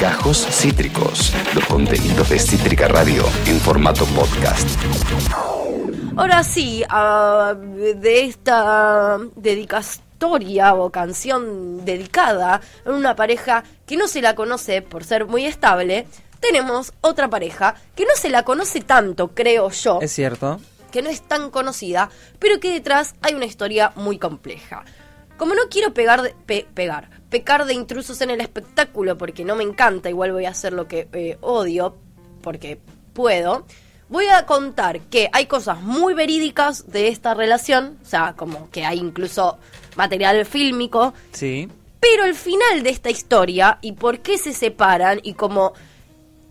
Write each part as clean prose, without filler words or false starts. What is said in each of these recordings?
Gajos Cítricos, los contenidos de Cítrica Radio en formato podcast. Ahora sí, de esta dedicatoria o canción dedicada a una pareja que no se la conoce por ser muy estable, tenemos otra pareja que no se la conoce tanto, creo yo. Es cierto. Que no es tan conocida, pero que detrás hay una historia muy compleja. Como no quiero pecar de intrusos en el espectáculo porque no me encanta, igual voy a hacer lo que odio porque puedo, voy a contar que hay cosas muy verídicas de esta relación, o sea, como que hay incluso material fílmico. Sí. Pero el final de esta historia y por qué se separan y como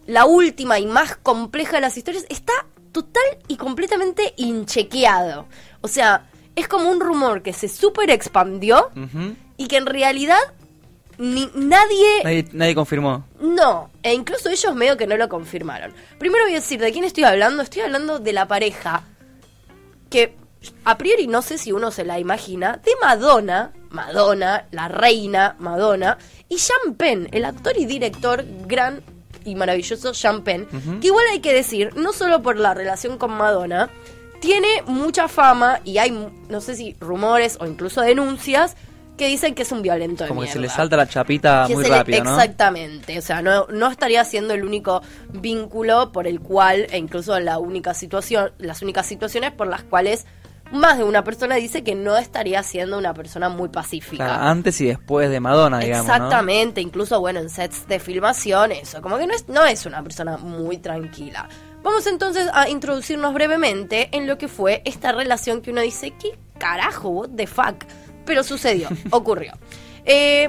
la última y más compleja de las historias está total y completamente inchequeado. O sea, es como un rumor que se super expandió, uh-huh, y que en realidad nadie confirmó. No, e incluso ellos medio que no lo confirmaron. Primero voy a decir, ¿de quién estoy hablando? Estoy hablando de la pareja que a priori no sé si uno se la imagina, de Madonna, la reina Madonna, y Sean Penn, el actor y director gran y maravilloso Sean Penn, uh-huh, que igual hay que decir, no solo por la relación con Madonna, tiene mucha fama y hay, no sé si rumores o incluso denuncias que dicen que es un violento de como mierda. Como que se le salta la chapita que muy rápido, ¿no? Exactamente, o sea, no estaría siendo el único vínculo por el cual, e incluso la única situación, las únicas situaciones por las cuales más de una persona dice que no estaría siendo una persona muy pacífica. Claro, antes y después de Madonna, digamos, exactamente, ¿no? Incluso, bueno, en sets de filmación, eso, como que no es una persona muy tranquila. Vamos entonces a introducirnos brevemente en lo que fue esta relación que uno dice, ¿qué carajo, what the fuck? Pero sucedió, ocurrió.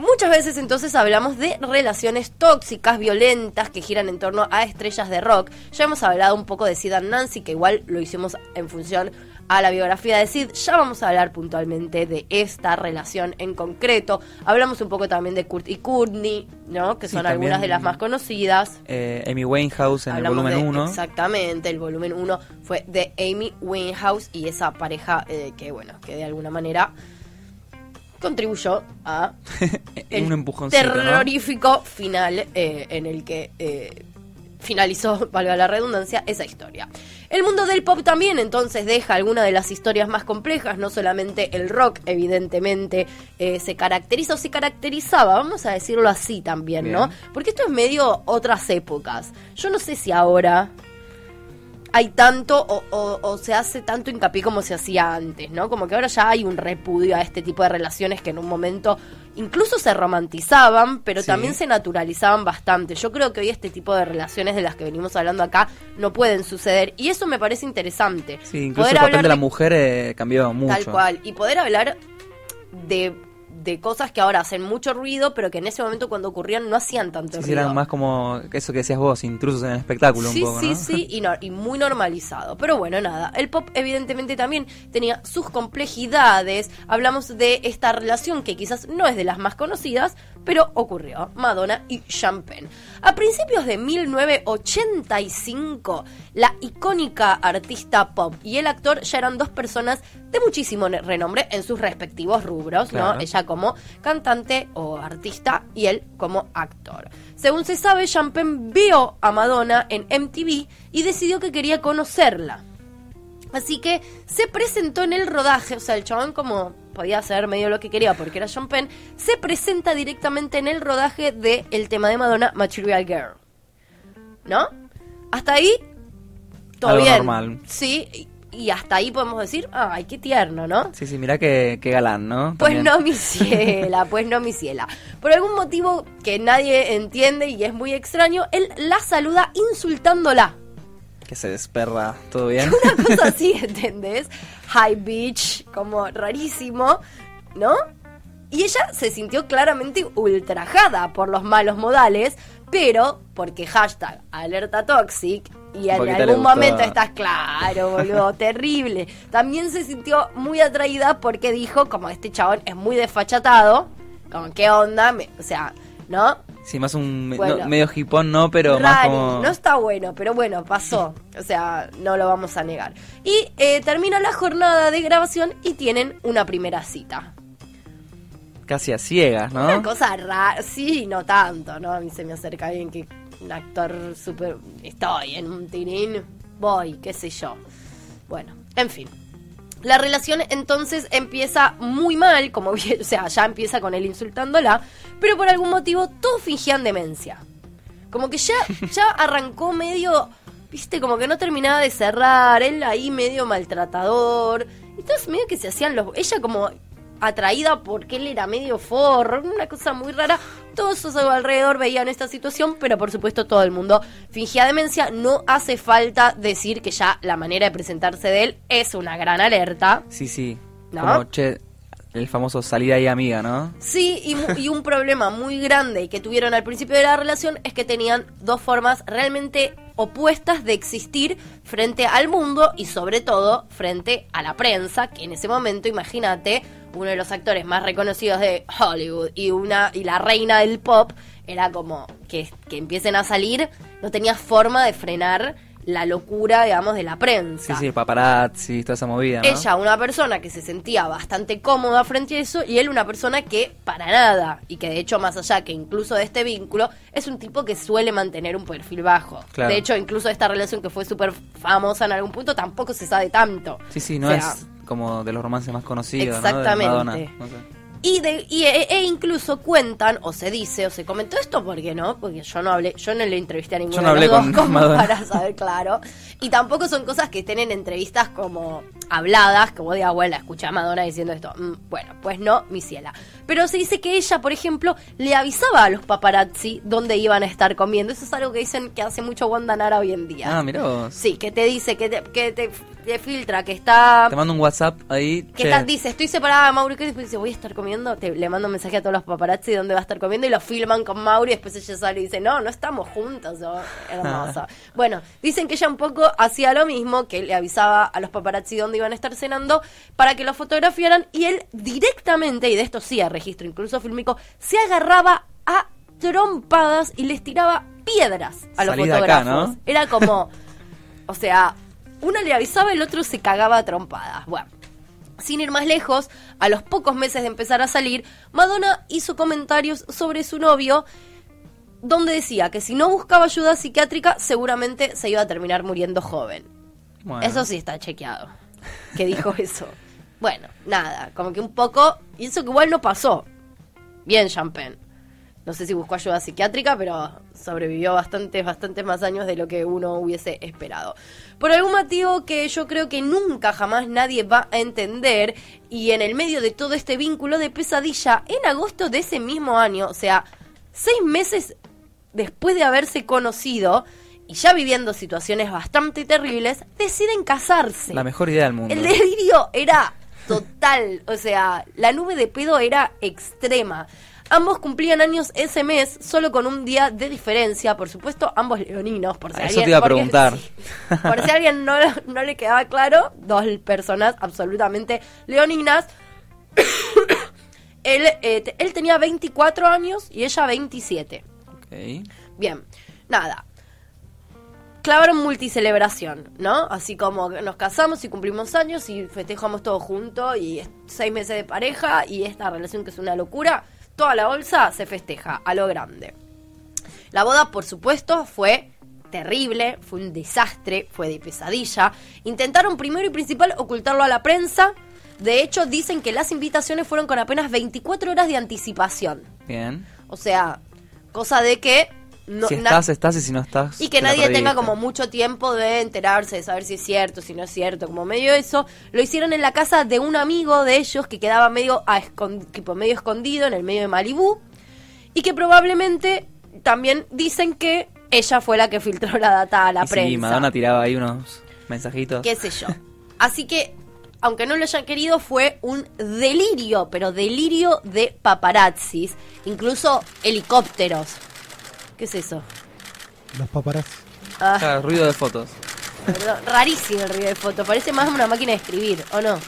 Muchas veces entonces hablamos de relaciones tóxicas, violentas, que giran en torno a estrellas de rock. Ya hemos hablado un poco de Sid and Nancy, que igual lo hicimos en función a la biografía de Sid. Ya vamos a hablar puntualmente de esta relación en concreto. Hablamos un poco también de Kurt y Courtney, ¿no? Que son sí, algunas de las más conocidas. Amy Winehouse en hablamos el volumen 1. Exactamente, el volumen 1 fue de Amy Winehouse y esa pareja que, bueno, que de alguna manera contribuyó a el un empujoncito, terrorífico, ¿no? Final en el que finalizó, valga la redundancia, esa historia. El mundo del pop también entonces deja algunas de las historias más complejas, no solamente el rock, evidentemente, se caracteriza o se caracterizaba, vamos a decirlo así también, bien, ¿no? Porque esto es medio otras épocas. Yo no sé si ahora hay tanto o se hace tanto hincapié como se hacía antes, ¿no? Como que ahora ya hay un repudio a este tipo de relaciones que en un momento incluso se romantizaban, pero sí, también se naturalizaban bastante. Yo creo que hoy este tipo de relaciones de las que venimos hablando acá no pueden suceder. Y eso me parece interesante. Sí, incluso poder el papel de la mujer cambió mucho. Tal cual. Y poder hablar de cosas que ahora hacen mucho ruido, pero que en ese momento cuando ocurrían no hacían tanto ruido. Eran más como eso que decías vos, intrusos en el espectáculo, sí, un poco, ¿no? Sí, y muy normalizado. Pero bueno, nada, el pop evidentemente también tenía sus complejidades. Hablamos de esta relación que quizás no es de las más conocidas, pero ocurrió, Madonna y Sean Penn. A principios de 1985, la icónica artista pop y el actor ya eran dos personas de muchísimo renombre en sus respectivos rubros, claro, ¿no? Ella como cantante o artista y él como actor. Según se sabe, Sean Penn vio a Madonna en MTV y decidió que quería conocerla. Así que se presentó en el rodaje, o sea, el chabón como podía hacer medio lo que quería porque era Sean Penn, se presenta directamente en el rodaje del tema de Madonna, Material Girl, ¿no? Hasta ahí, todo algo bien. Normal. Sí, y hasta ahí podemos decir, ay, qué tierno, ¿no? Sí, sí, mirá qué galán, ¿no? También. Pues no, mi ciela, Por algún motivo que nadie entiende y es muy extraño, él la saluda insultándola. Que se desperra, ¿todo bien? Una cosa así, ¿entendés? Hi, bitch, como rarísimo, ¿no? Y ella se sintió claramente ultrajada por los malos modales, pero porque hashtag alerta toxic, y en algún momento estás, claro, boludo, terrible. También se sintió muy atraída porque dijo, como este chabón es muy desfachatado, como, ¿qué onda? O sea, ¿no? Sí, más un bueno, no, medio hipón, ¿no? Pero rari, más como no está bueno, pero bueno, pasó. O sea, no lo vamos a negar. Y termina la jornada de grabación y tienen una primera cita. casi a ciegas, ¿no? Una cosa rara, sí, no tanto, ¿no? A mí se me acerca alguien que un actor súper... Estoy en un tirín, voy, qué sé yo. Bueno, en fin. La relación entonces empieza muy mal, como bien, o sea, ya empieza con él insultándola, pero por algún motivo todos fingían demencia. Como que ya arrancó medio, viste, como que no terminaba de cerrar, él ahí medio maltratador, y todos medio que se hacían los... Ella como atraída porque él era medio forro, una cosa muy rara. Todos a su alrededor veían esta situación, pero por supuesto todo el mundo fingía demencia. No hace falta decir que ya la manera de presentarse de él es una gran alerta. Sí, sí, ¿no? Como, che, el famoso salida y amiga, ¿no? Sí, y un problema muy grande que tuvieron al principio de la relación es que tenían dos formas realmente opuestas de existir frente al mundo y sobre todo frente a la prensa, que en ese momento, imagínate, uno de los actores más reconocidos de Hollywood y la reina del pop, era como que empiecen a salir, no tenía forma de frenar la locura, digamos, de la prensa. Sí, sí, paparazzi, toda esa movida, ¿no? Ella, una persona que se sentía bastante cómoda frente a eso, y él, una persona que para nada, y que de hecho, más allá que incluso de este vínculo, es un tipo que suele mantener un perfil bajo. Claro. De hecho, incluso esta relación que fue súper famosa en algún punto, tampoco se sabe tanto. Sí, sí, no, o sea, es como de los romances más conocidos, exactamente, ¿no? De Madonna, no sé. E incluso cuentan, o se dice, o se comentó esto, ¿por qué no? Porque yo no hablé, yo no le entrevisté a ninguno de los dos, como para saber, claro. Y tampoco son cosas que estén en entrevistas como habladas, que vos digas, bueno, escuché a Madonna diciendo esto. Bueno, pues no, mi ciela. Pero se dice que ella, por ejemplo, le avisaba a los paparazzi dónde iban a estar comiendo. Eso es algo que dicen que hace mucho Wanda Nara hoy en día. Ah, mirá vos. Sí, que te dice, que te filtra, que está... Te mando un WhatsApp ahí. Que estás, dice, estoy separada de Mauro, que después dice, voy a estar comiendo. Le mando un mensaje a todos los paparazzi de dónde va a estar comiendo y lo filman con Mauro, y después ella sale y dice, no estamos juntos, oh, hermosa. Bueno, dicen que ella un poco hacía lo mismo, que le avisaba a los paparazzi dónde iban a estar cenando para que lo fotografiaran, y él directamente, y de esto sí hay registro, incluso fílmico, se agarraba a trompadas y les tiraba piedras a los fotógrafos. Acá, ¿no? Era como, o sea, uno le avisaba, el otro se cagaba a trompadas. Bueno, sin ir más lejos, a los pocos meses de empezar a salir, Madonna hizo comentarios sobre su novio, donde decía que si no buscaba ayuda psiquiátrica, seguramente se iba a terminar muriendo joven. Bueno. Eso sí está chequeado, que dijo eso. Bueno, nada, como que un poco, y eso que igual no pasó. Bien, Sean Penn. No sé si buscó ayuda psiquiátrica, pero sobrevivió bastantes más años de lo que uno hubiese esperado. Por algún motivo que yo creo que nunca jamás nadie va a entender, y en el medio de todo este vínculo de pesadilla, en agosto de ese mismo año, o sea, 6 meses después de haberse conocido, y ya viviendo situaciones bastante terribles, deciden casarse. La mejor idea del mundo. El delirio era total, o sea, la nube de pedo era extrema. Ambos cumplían años ese mes, solo con un día de diferencia. Por supuesto, ambos leoninos, por si alguien... Eso te iba a preguntar. Sí, por si alguien no le quedaba claro, dos personas absolutamente leoninas. Él tenía 24 años y ella 27. Ok. Bien, nada. Clavaron multicelebración, ¿no? Así como nos casamos y cumplimos años y festejamos todo junto, y 6 meses de pareja y esta relación que es una locura... Toda la bolsa se festeja, a lo grande. La boda, por supuesto, fue terrible, fue un desastre, fue de pesadilla. Intentaron primero y principal ocultarlo a la prensa. De hecho, dicen que las invitaciones fueron con apenas 24 horas de anticipación. Bien. O sea, cosa de que... No, si estás, estás, y si no estás... Y que nadie tenga como mucho tiempo de enterarse, de saber si es cierto, si no es cierto, como medio eso. Lo hicieron en la casa de un amigo de ellos que quedaba medio escondido en el medio de Malibú. Y que probablemente también dicen que ella fue la que filtró la data a la prensa. Sí, Madonna tiraba ahí unos mensajitos. Qué sé yo. Así que, aunque no lo hayan querido, fue un delirio, pero delirio de paparazzis. Incluso helicópteros. ¿Qué es eso? Los paparazzi. Ah. Ah, ruido de fotos. Perdón, rarísimo el ruido de fotos. Parece más una máquina de escribir, ¿o no?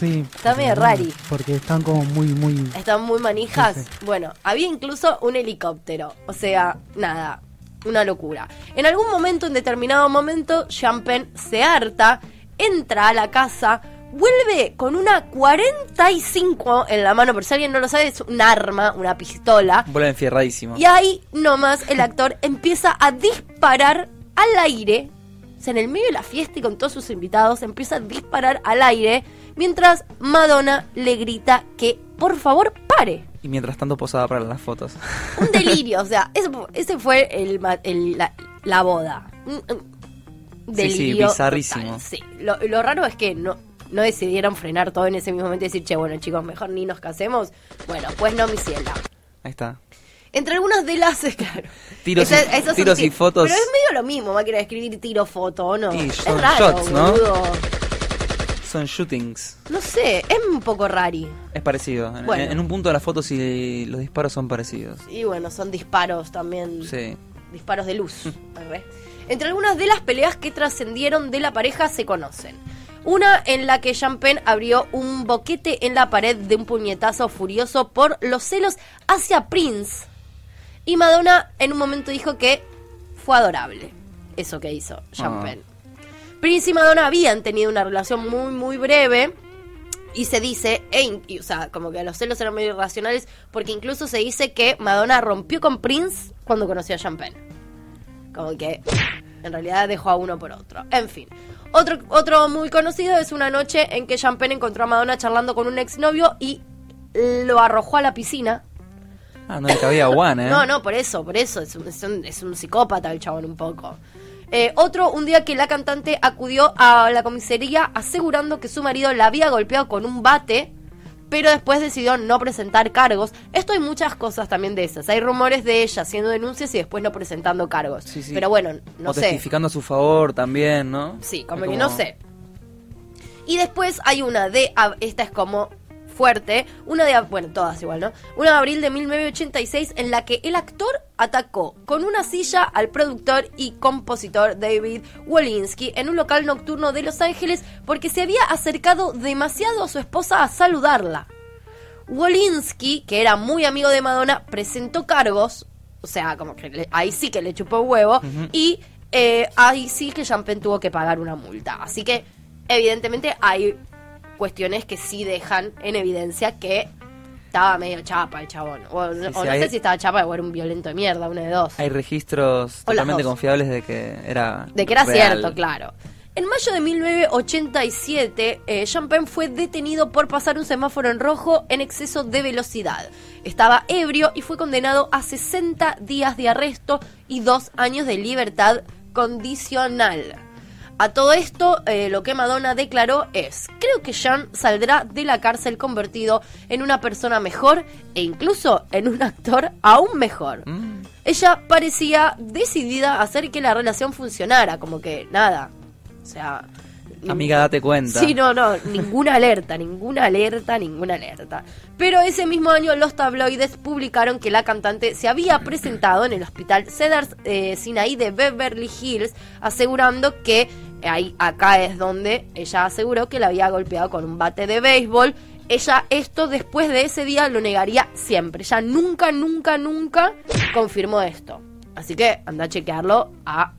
Sí. Está medio rari. Porque están como muy... Están muy manijas. Sí, sí. Bueno, había incluso un helicóptero. O sea, nada, una locura. En algún momento, en determinado momento, Sean Penn se harta, entra a la casa, vuelve con una 45 en la mano, por si alguien no lo sabe, es un arma, una pistola. Vuelve enfierradísimo. Y ahí nomás el actor empieza a disparar al aire, o sea, en el medio de la fiesta y con todos sus invitados, empieza a disparar al aire, mientras Madonna le grita que por favor pare. Y mientras tanto posada para las fotos. Un delirio, o sea, ese fue la boda. Delirio. Sí, bizarrísimo. Total, sí. Lo raro es que no decidieron frenar todo en ese mismo momento y decir, che, bueno chicos, mejor ni nos casemos. Bueno, pues no, mi cielo. Ahí está. Entre algunas de las... Claro. Tiros y fotos. Pero es medio lo mismo, va a querer escribir tiro, foto, ¿no? Sí, son, es raro, shots, ¿no? Boludo. Son shootings. No sé, es un poco rari. Es parecido. Bueno. En un punto de las fotos y los disparos son parecidos. Y bueno, son disparos también. Sí. Disparos de luz. Entre algunas de las peleas que trascendieron de la pareja se conocen. Una en la que Sean Penn abrió un boquete en la pared de un puñetazo furioso por los celos hacia Prince. Y Madonna en un momento dijo que fue adorable eso que hizo Sean Penn. Prince y Madonna habían tenido una relación muy muy breve y se dice, o sea, como que los celos eran medio irracionales, porque incluso se dice que Madonna rompió con Prince cuando conoció a Sean Penn. Como que en realidad dejó a uno por otro. En fin, otro muy conocido es una noche en que Sean Penn encontró a Madonna charlando con un exnovio y lo arrojó a la piscina. Ah, no le cabía Juan, ¿eh? No, por eso. Es un psicópata el chabón un poco. Otro, un día que la cantante acudió a la comisaría asegurando que su marido la había golpeado con un bate, pero después decidió no presentar cargos. Esto hay muchas cosas también de esas. Hay rumores de ella haciendo denuncias y después no presentando cargos. Sí, sí. Pero bueno, no sé. O testificando a su favor también, ¿no? Sí, como que no sé. Y después hay una de... Esta es como... fuerte, una de... bueno, todas igual, ¿no? Una de abril de 1986 en la que el actor atacó con una silla al productor y compositor David Wolinski en un local nocturno de Los Ángeles porque se había acercado demasiado a su esposa a saludarla. Wolinski, que era muy amigo de Madonna, presentó cargos, o sea, como que ahí sí que le chupó huevo, y ahí sí que Sean Penn tuvo que pagar una multa. Así que, evidentemente, hay... cuestiones que sí dejan en evidencia que estaba medio chapa el chabón. No sé si estaba chapa o era un violento de mierda, una de dos. Hay registros totalmente confiables de que era real. Cierto, claro. En mayo de 1987, Sean Penn fue detenido por pasar un semáforo en rojo en exceso de velocidad. Estaba ebrio y fue condenado a 60 días de arresto y 2 años de libertad condicional. A todo esto, lo que Madonna declaró es: creo que Sean saldrá de la cárcel convertido en una persona mejor e incluso en un actor aún mejor. Ella parecía decidida a hacer que la relación funcionara, como que nada. O sea... Amiga, date cuenta. Sí, no, ninguna alerta. Pero ese mismo año los tabloides publicaron que la cantante se había presentado en el hospital Cedars-Sinai de Beverly Hills, asegurando que, acá es donde ella aseguró que la había golpeado con un bate de béisbol. Ella esto después de ese día lo negaría siempre. Ella nunca confirmó esto. Así que anda a chequearlo a...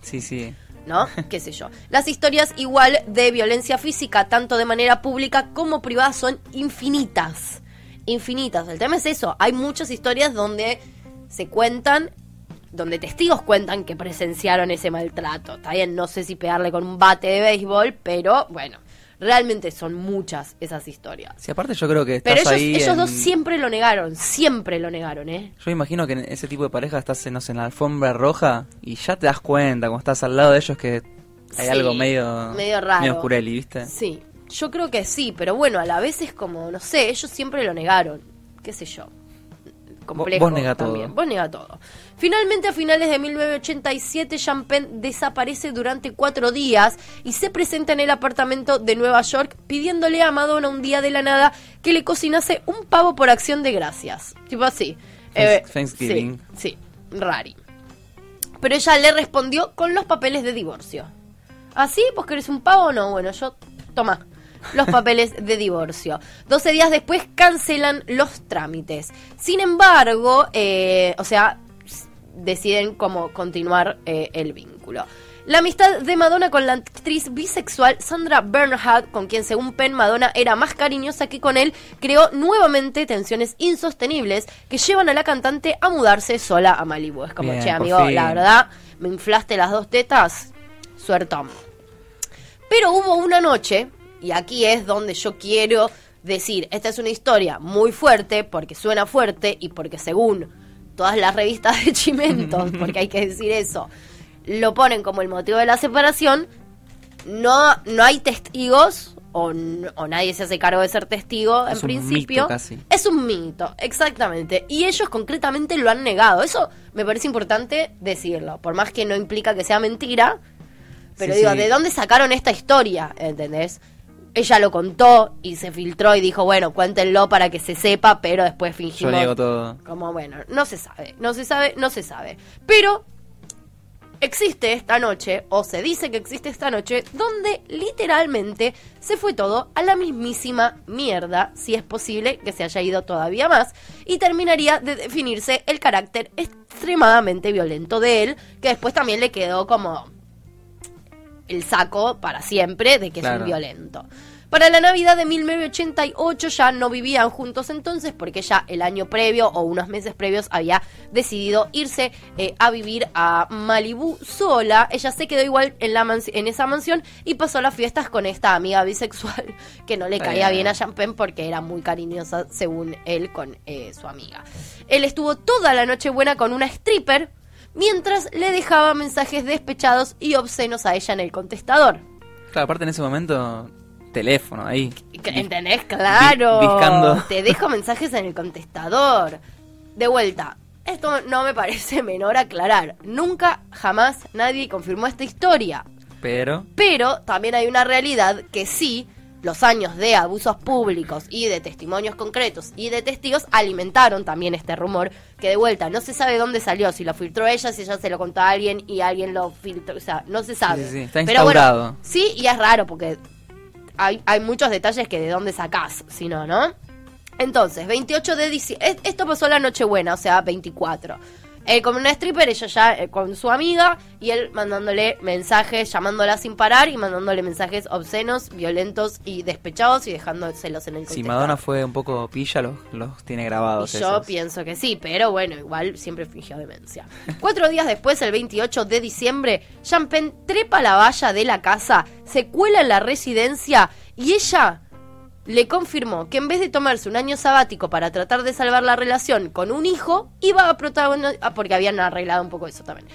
Sí. ¿No? ¿Qué sé yo? Las historias igual de violencia física, tanto de manera pública como privada, son infinitas. Infinitas. El tema es eso. Hay muchas historias donde se cuentan, donde testigos cuentan que presenciaron ese maltrato. Está bien, no sé si pegarle con un bate de béisbol, pero bueno, realmente son muchas esas historias. Sí, aparte yo creo que estás... Pero ellos dos siempre lo negaron, ¿eh? Yo imagino que en ese tipo de pareja estás, no sé, en la alfombra roja y ya te das cuenta cuando estás al lado de ellos que hay algo medio raro. Medio oscureli, ¿viste? Sí, yo creo que sí, pero bueno, a la vez es como, no sé, ellos siempre lo negaron, qué sé yo. Complejo. Vos negás todo. Finalmente, a finales de 1987, Sean Penn desaparece durante 4 días y se presenta en el apartamento de Nueva York pidiéndole a Madonna un día de la nada que le cocinase un pavo por acción de gracias. Tipo así. Thanksgiving. Sí, rari. Pero ella le respondió con los papeles de divorcio. ¿Así? ¿Vos querés un pavo o no? Bueno, yo... Tomá. Los papeles de divorcio. 12 días después cancelan los trámites. Sin embargo, deciden cómo continuar el vínculo. La amistad de Madonna con la actriz bisexual Sandra Bernhard, con quien según Penn Madonna era más cariñosa que con él, creó nuevamente tensiones insostenibles que llevan a la cantante a mudarse sola a Malibú. Es como, bien, che amigo, la verdad, me inflaste las dos tetas, suertón. Pero hubo una noche, y aquí es donde yo quiero decir, esta es una historia muy fuerte, porque suena fuerte y porque según todas las revistas de chimentos, porque hay que decir eso, lo ponen como el motivo de la separación. No hay testigos o nadie se hace cargo de ser testigo. Es en principio mito, casi. Es un mito, exactamente. Y ellos concretamente lo han negado. Eso me parece importante decirlo, por más que no implica que sea mentira. Pero sí, digo, sí. ¿De dónde sacaron esta historia? ¿Entendés? Ella lo contó y se filtró y dijo, bueno, cuéntenlo para que se sepa, pero después fingimos. Yo digo todo. Como, bueno, no se sabe. Pero existe esta noche, o se dice que existe esta noche, donde literalmente se fue todo a la mismísima mierda, si es posible que se haya ido todavía más, y terminaría de definirse el carácter extremadamente violento de él, que después también le quedó como el saco para siempre de que claro. Es un violento. Para la Navidad de 1988 ya no vivían juntos entonces, porque ya el año previo o unos meses previos había decidido irse a vivir a Malibú sola. Ella se quedó igual en esa mansión y pasó las fiestas con esta amiga bisexual que no le caía bien a Sean Penn porque era muy cariñosa, según él, con su amiga. Él estuvo toda la noche buena con una stripper mientras le dejaba mensajes despechados y obscenos a ella en el contestador. Claro, aparte en ese momento... teléfono ahí. ¿Entendés? Claro. Discando. Te dejo mensajes en el contestador. De vuelta. Esto no me parece menor aclarar. Nunca, jamás nadie confirmó esta historia. Pero también hay una realidad que sí, los años de abusos públicos y de testimonios concretos y de testigos alimentaron también este rumor que de vuelta no se sabe dónde salió, si lo filtró ella, si ella se lo contó a alguien y alguien lo filtró, o sea, no se sabe. Sí, está instaurado. Pero bueno, sí, y es raro porque... Hay muchos detalles que de dónde sacás, si no, ¿no? Entonces, 28 de diciembre... Esto pasó la Nochebuena, o sea, 24. Con una stripper, ella ya con su amiga, y él mandándole mensajes, llamándola sin parar, y mandándole mensajes obscenos, violentos y despechados, y dejándoselos en el contestador. Si Madonna fue un poco pilla, los tiene grabados. Yo pienso que sí, pero bueno, igual siempre fingió demencia. 4 días después, el 28 de diciembre, Sean Penn trepa la valla de la casa, se cuela en la residencia, y ella... le confirmó que en vez de tomarse un año sabático para tratar de salvar la relación con un hijo, iba a protagonizar, porque habían arreglado un poco eso también,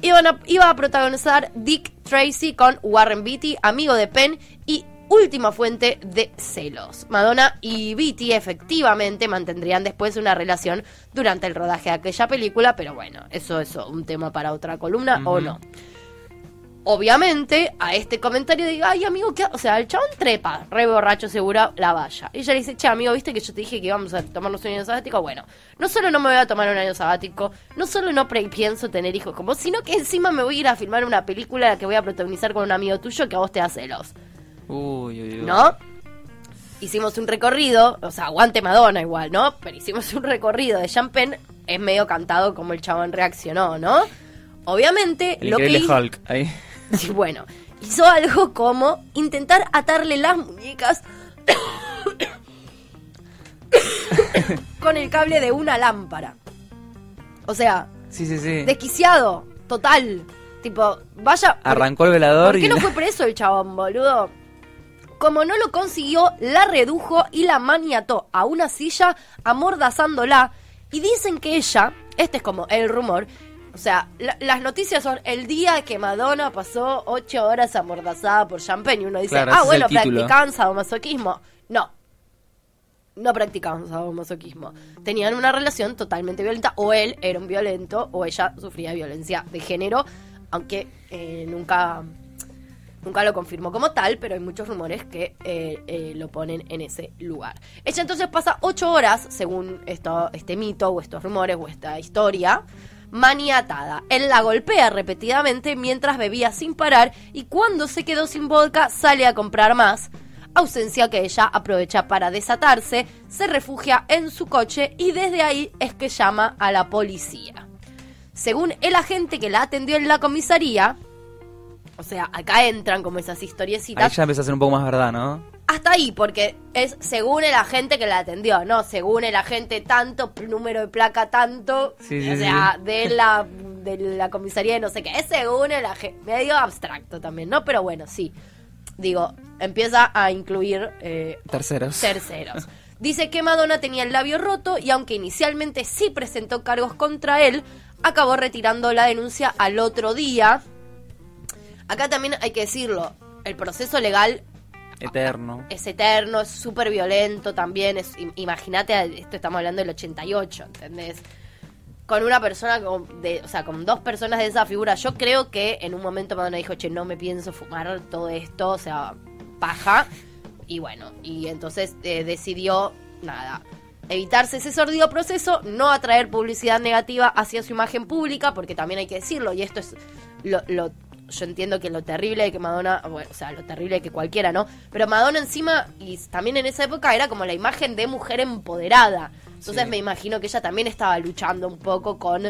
iba a protagonizar Dick Tracy con Warren Beatty, amigo de Penn y última fuente de celos. Madonna y Beatty efectivamente mantendrían después una relación durante el rodaje de aquella película, pero bueno, eso es un tema para otra columna, o no. Obviamente, a este comentario digo, ay amigo, ¿qué? O sea, el chabón trepa, re borracho seguro, la valla. Y ella le dice, che amigo, ¿viste que yo te dije que íbamos a tomarnos un año sabático? Bueno, no solo no me voy a tomar un año sabático, no solo no pienso tener hijos como vos, sino que encima me voy a ir a filmar una película que voy a protagonizar con un amigo tuyo que a vos te da celos. Uy. ¿No? Hicimos un recorrido, o sea, aguante Madonna igual, ¿no? Pero hicimos un recorrido de Sean Penn, es medio cantado como el chabón reaccionó, ¿no? Obviamente, el lo que... Hulk, ahí. Sí, bueno, hizo algo como intentar atarle las muñecas con el cable de una lámpara. O sea, sí. Desquiciado, total. Tipo, vaya... Arrancó el velador y... ¿Por qué no fue preso el chabón, boludo? Como no lo consiguió, la redujo y la maniató a una silla amordazándola. Y dicen que ella, este es como el rumor... O sea, las noticias son el día que Madonna pasó 8 horas amordazada por Sean Penn. Y uno dice, claro, bueno, practicaban sadomasoquismo. No practicaban sadomasoquismo. Tenían una relación totalmente violenta. O él era un violento o ella sufría violencia de género. Aunque nunca lo confirmó como tal, pero hay muchos rumores que lo ponen en ese lugar. Ella entonces pasa 8 horas, según este mito o estos rumores o esta historia... maniatada. Él la golpea repetidamente mientras bebía sin parar y cuando se quedó sin vodka sale a comprar más, ausencia que ella aprovecha para desatarse, se refugia en su coche y desde ahí es que llama a la policía. Según el agente que la atendió en la comisaría, O sea, acá entran como esas historiecitas. Ahí ya empieza a ser un poco más verdad, ¿no? Hasta ahí, porque es según la gente que la atendió, ¿no? Según la gente tanto, número de placa tanto, sí, o sea, sí. de la comisaría de no sé qué. Es según la gente, medio abstracto también, ¿no? Pero bueno, sí. Digo, empieza a incluir... Terceros. Dice que Madonna tenía el labio roto y aunque inicialmente sí presentó cargos contra él, acabó retirando la denuncia al otro día. Acá también hay que decirlo, el proceso legal... Eterno. Es eterno, es súper violento también. Imagínate, esto estamos hablando del 88, ¿entendés? Con una persona, con dos personas de esa figura. Yo creo que en un momento Madonna dijo, che, no me pienso fumar todo esto, o sea, paja... Y bueno, y entonces decidió, evitarse ese sordido proceso, no atraer publicidad negativa hacia su imagen pública, porque también hay que decirlo, y esto es yo entiendo que lo terrible de que Madonna, bueno, o sea, lo terrible de que cualquiera, ¿no? Pero Madonna encima, y también en esa época, era como la imagen de mujer empoderada. Entonces sí. Me imagino que ella también estaba luchando un poco con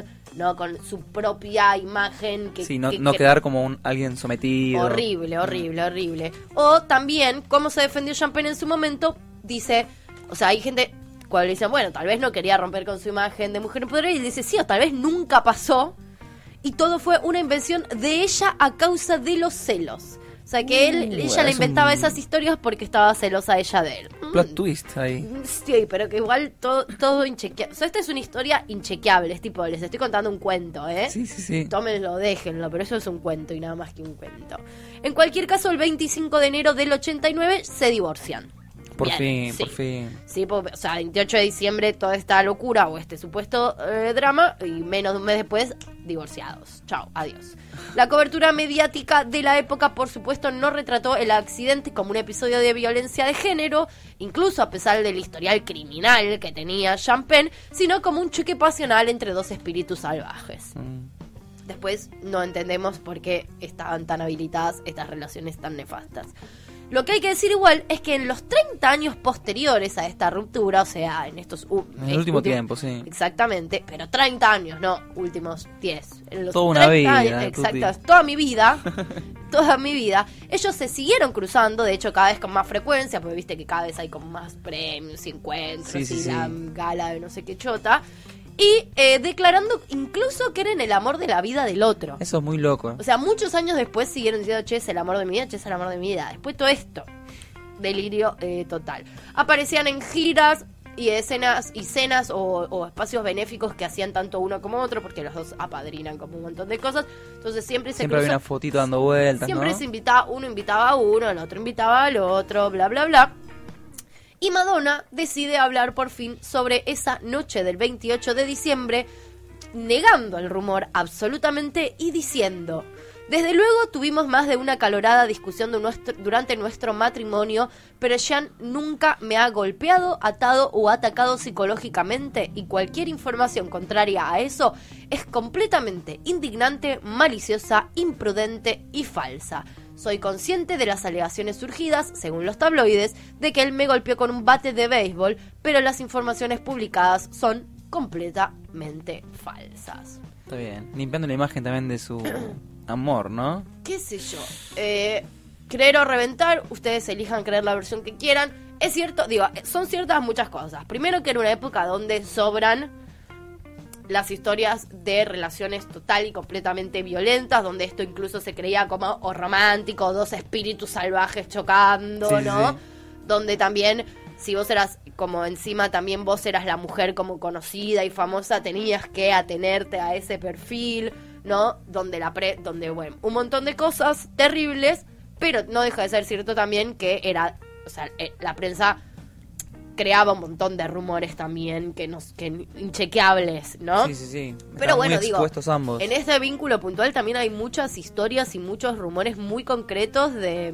su propia imagen. Que quedar como alguien sometido. Horrible. O también, cómo se defendió Sean Penn en su momento, dice, o sea, hay gente cuando dicen, bueno, tal vez no quería romper con su imagen de mujer empoderada, y dice, sí, o tal vez nunca pasó, y todo fue una invención de ella a causa de los celos. O sea, que ella le inventaba esas historias porque estaba celosa ella de él. Plot twist ahí. Sí, pero que igual todo inchequeable. O sea, esta es una historia inchequeable. Es tipo, les estoy contando un cuento, ¿eh? Sí. Tómenlo, déjenlo, pero eso es un cuento y nada más que un cuento. En cualquier caso, el 25 de enero del 89 se divorcian. Por fin. Sí, porque, o sea, 28 de diciembre toda esta locura o este supuesto drama y menos de un mes después... divorciados. Chao, adiós. La cobertura mediática de la época, por supuesto, no retrató el accidente como un episodio de violencia de género, incluso a pesar del historial criminal que tenía Sean Penn, sino como un choque pasional entre dos espíritus salvajes. Después no entendemos por qué estaban tan habilitadas estas relaciones tan nefastas. Lo que hay que decir igual es que en los 30 años posteriores a esta ruptura, o sea, en estos... En el último tiempo, sí. Exactamente, pero 30 años, no, últimos 10. Toda mi vida, ellos se siguieron cruzando, de hecho cada vez con más frecuencia, porque viste que cada vez hay con más premios, encuentros, sí. La gala de no sé qué chota... Y declarando incluso que eran el amor de la vida del otro. Eso es muy loco. O sea, muchos años después siguieron diciendo, che, es el amor de mi vida, che, es el amor de mi vida. Después todo esto, delirio total. Aparecían en giras y escenas y cenas o espacios benéficos que hacían tanto uno como otro, porque los dos apadrinan como un montón de cosas. Entonces siempre había una fotito dando vueltas, siempre, ¿no? Uno invitaba a uno, el otro invitaba al otro, bla, bla, bla. Y Madonna decide hablar por fin sobre esa noche del 28 de diciembre, negando el rumor absolutamente y diciendo: desde luego tuvimos más de una calorada discusión durante nuestro matrimonio, pero Sean nunca me ha golpeado, atado o atacado psicológicamente y cualquier información contraria a eso es completamente indignante, maliciosa, imprudente y falsa. Soy consciente de las alegaciones surgidas, según los tabloides, de que él me golpeó con un bate de béisbol, pero las informaciones publicadas son completamente falsas. Está bien, limpiando la imagen también de su amor, ¿no? Qué sé yo, creer o reventar, ustedes elijan creer la versión que quieran. Es cierto, digo, son ciertas muchas cosas. Primero que era una época donde sobran... las historias de relaciones total y completamente violentas, donde esto incluso se creía como o romántico, dos espíritus salvajes chocando, sí, ¿no? Sí. Donde también, si vos eras como encima, también vos eras la mujer como conocida y famosa, tenías que atenerte a ese perfil, ¿no? Donde, bueno, un montón de cosas terribles, pero no deja de ser cierto también que era, o sea, la prensa... creaba un montón de rumores también que inchequeables, ¿no? Sí. Pero bueno, digo, ambos. En este vínculo puntual también hay muchas historias y muchos rumores muy concretos de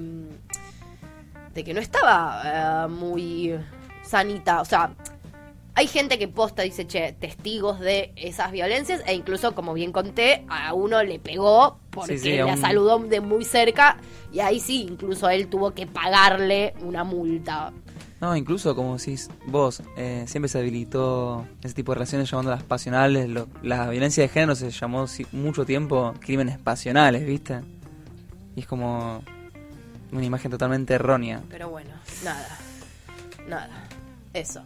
que no estaba muy sanita. O sea, hay gente que posta, dice, che, testigos de esas violencias e incluso, como bien conté, a uno le pegó porque la saludó de muy cerca y ahí sí, incluso él tuvo que pagarle una multa. No, incluso como decís vos, siempre se habilitó ese tipo de relaciones llamándolas pasionales. La violencia de género se llamó mucho tiempo crímenes pasionales, ¿viste? Y es como una imagen totalmente errónea. Pero bueno, nada, eso.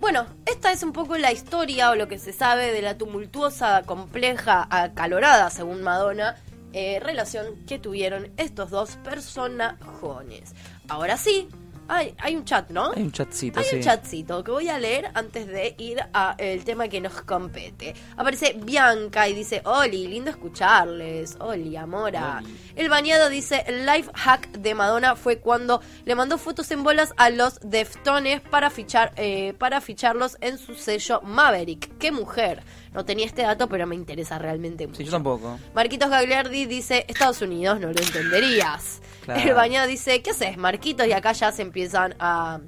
Bueno, esta es un poco la historia o lo que se sabe de la tumultuosa, compleja, acalorada, según Madonna, relación que tuvieron estos dos personajones. Ahora sí, hay un chat, ¿no? Hay un chatcito, sí. Hay un chatcito que voy a leer antes de ir al tema que nos compete. Aparece Bianca y dice, Oli, lindo escucharles. Oli, amora. Oli. El bañado dice, life hack de Madonna fue cuando le mandó fotos en bolas a los Deftones para ficharlos en su sello Maverick. ¡Qué mujer! No tenía este dato, pero me interesa realmente mucho. Sí, yo tampoco. Marquitos Gagliardi dice, Estados Unidos no lo entenderías. Claro. El bañado dice, ¿qué haces, Marquitos? Y acá ya se empiezan a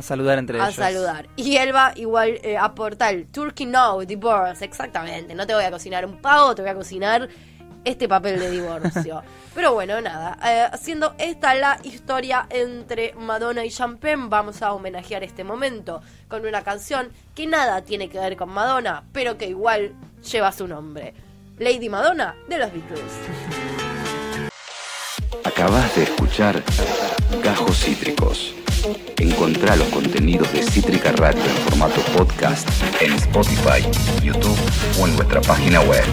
saludar entre ellos. A saludar. Y Elba igual aporta el Turkey No, Divorce. Exactamente. No te voy a cocinar un pavo, te voy a cocinar este papel de divorcio. Pero bueno, nada. Siendo esta la historia entre Madonna y Sean Penn, vamos a homenajear este momento con una canción que nada tiene que ver con Madonna, pero que igual lleva su nombre. Lady Madonna de los Beatles. Acabas de escuchar Gajos Cítricos. Encontrá los contenidos de Cítrica Radio en formato podcast en Spotify, YouTube o en nuestra página web.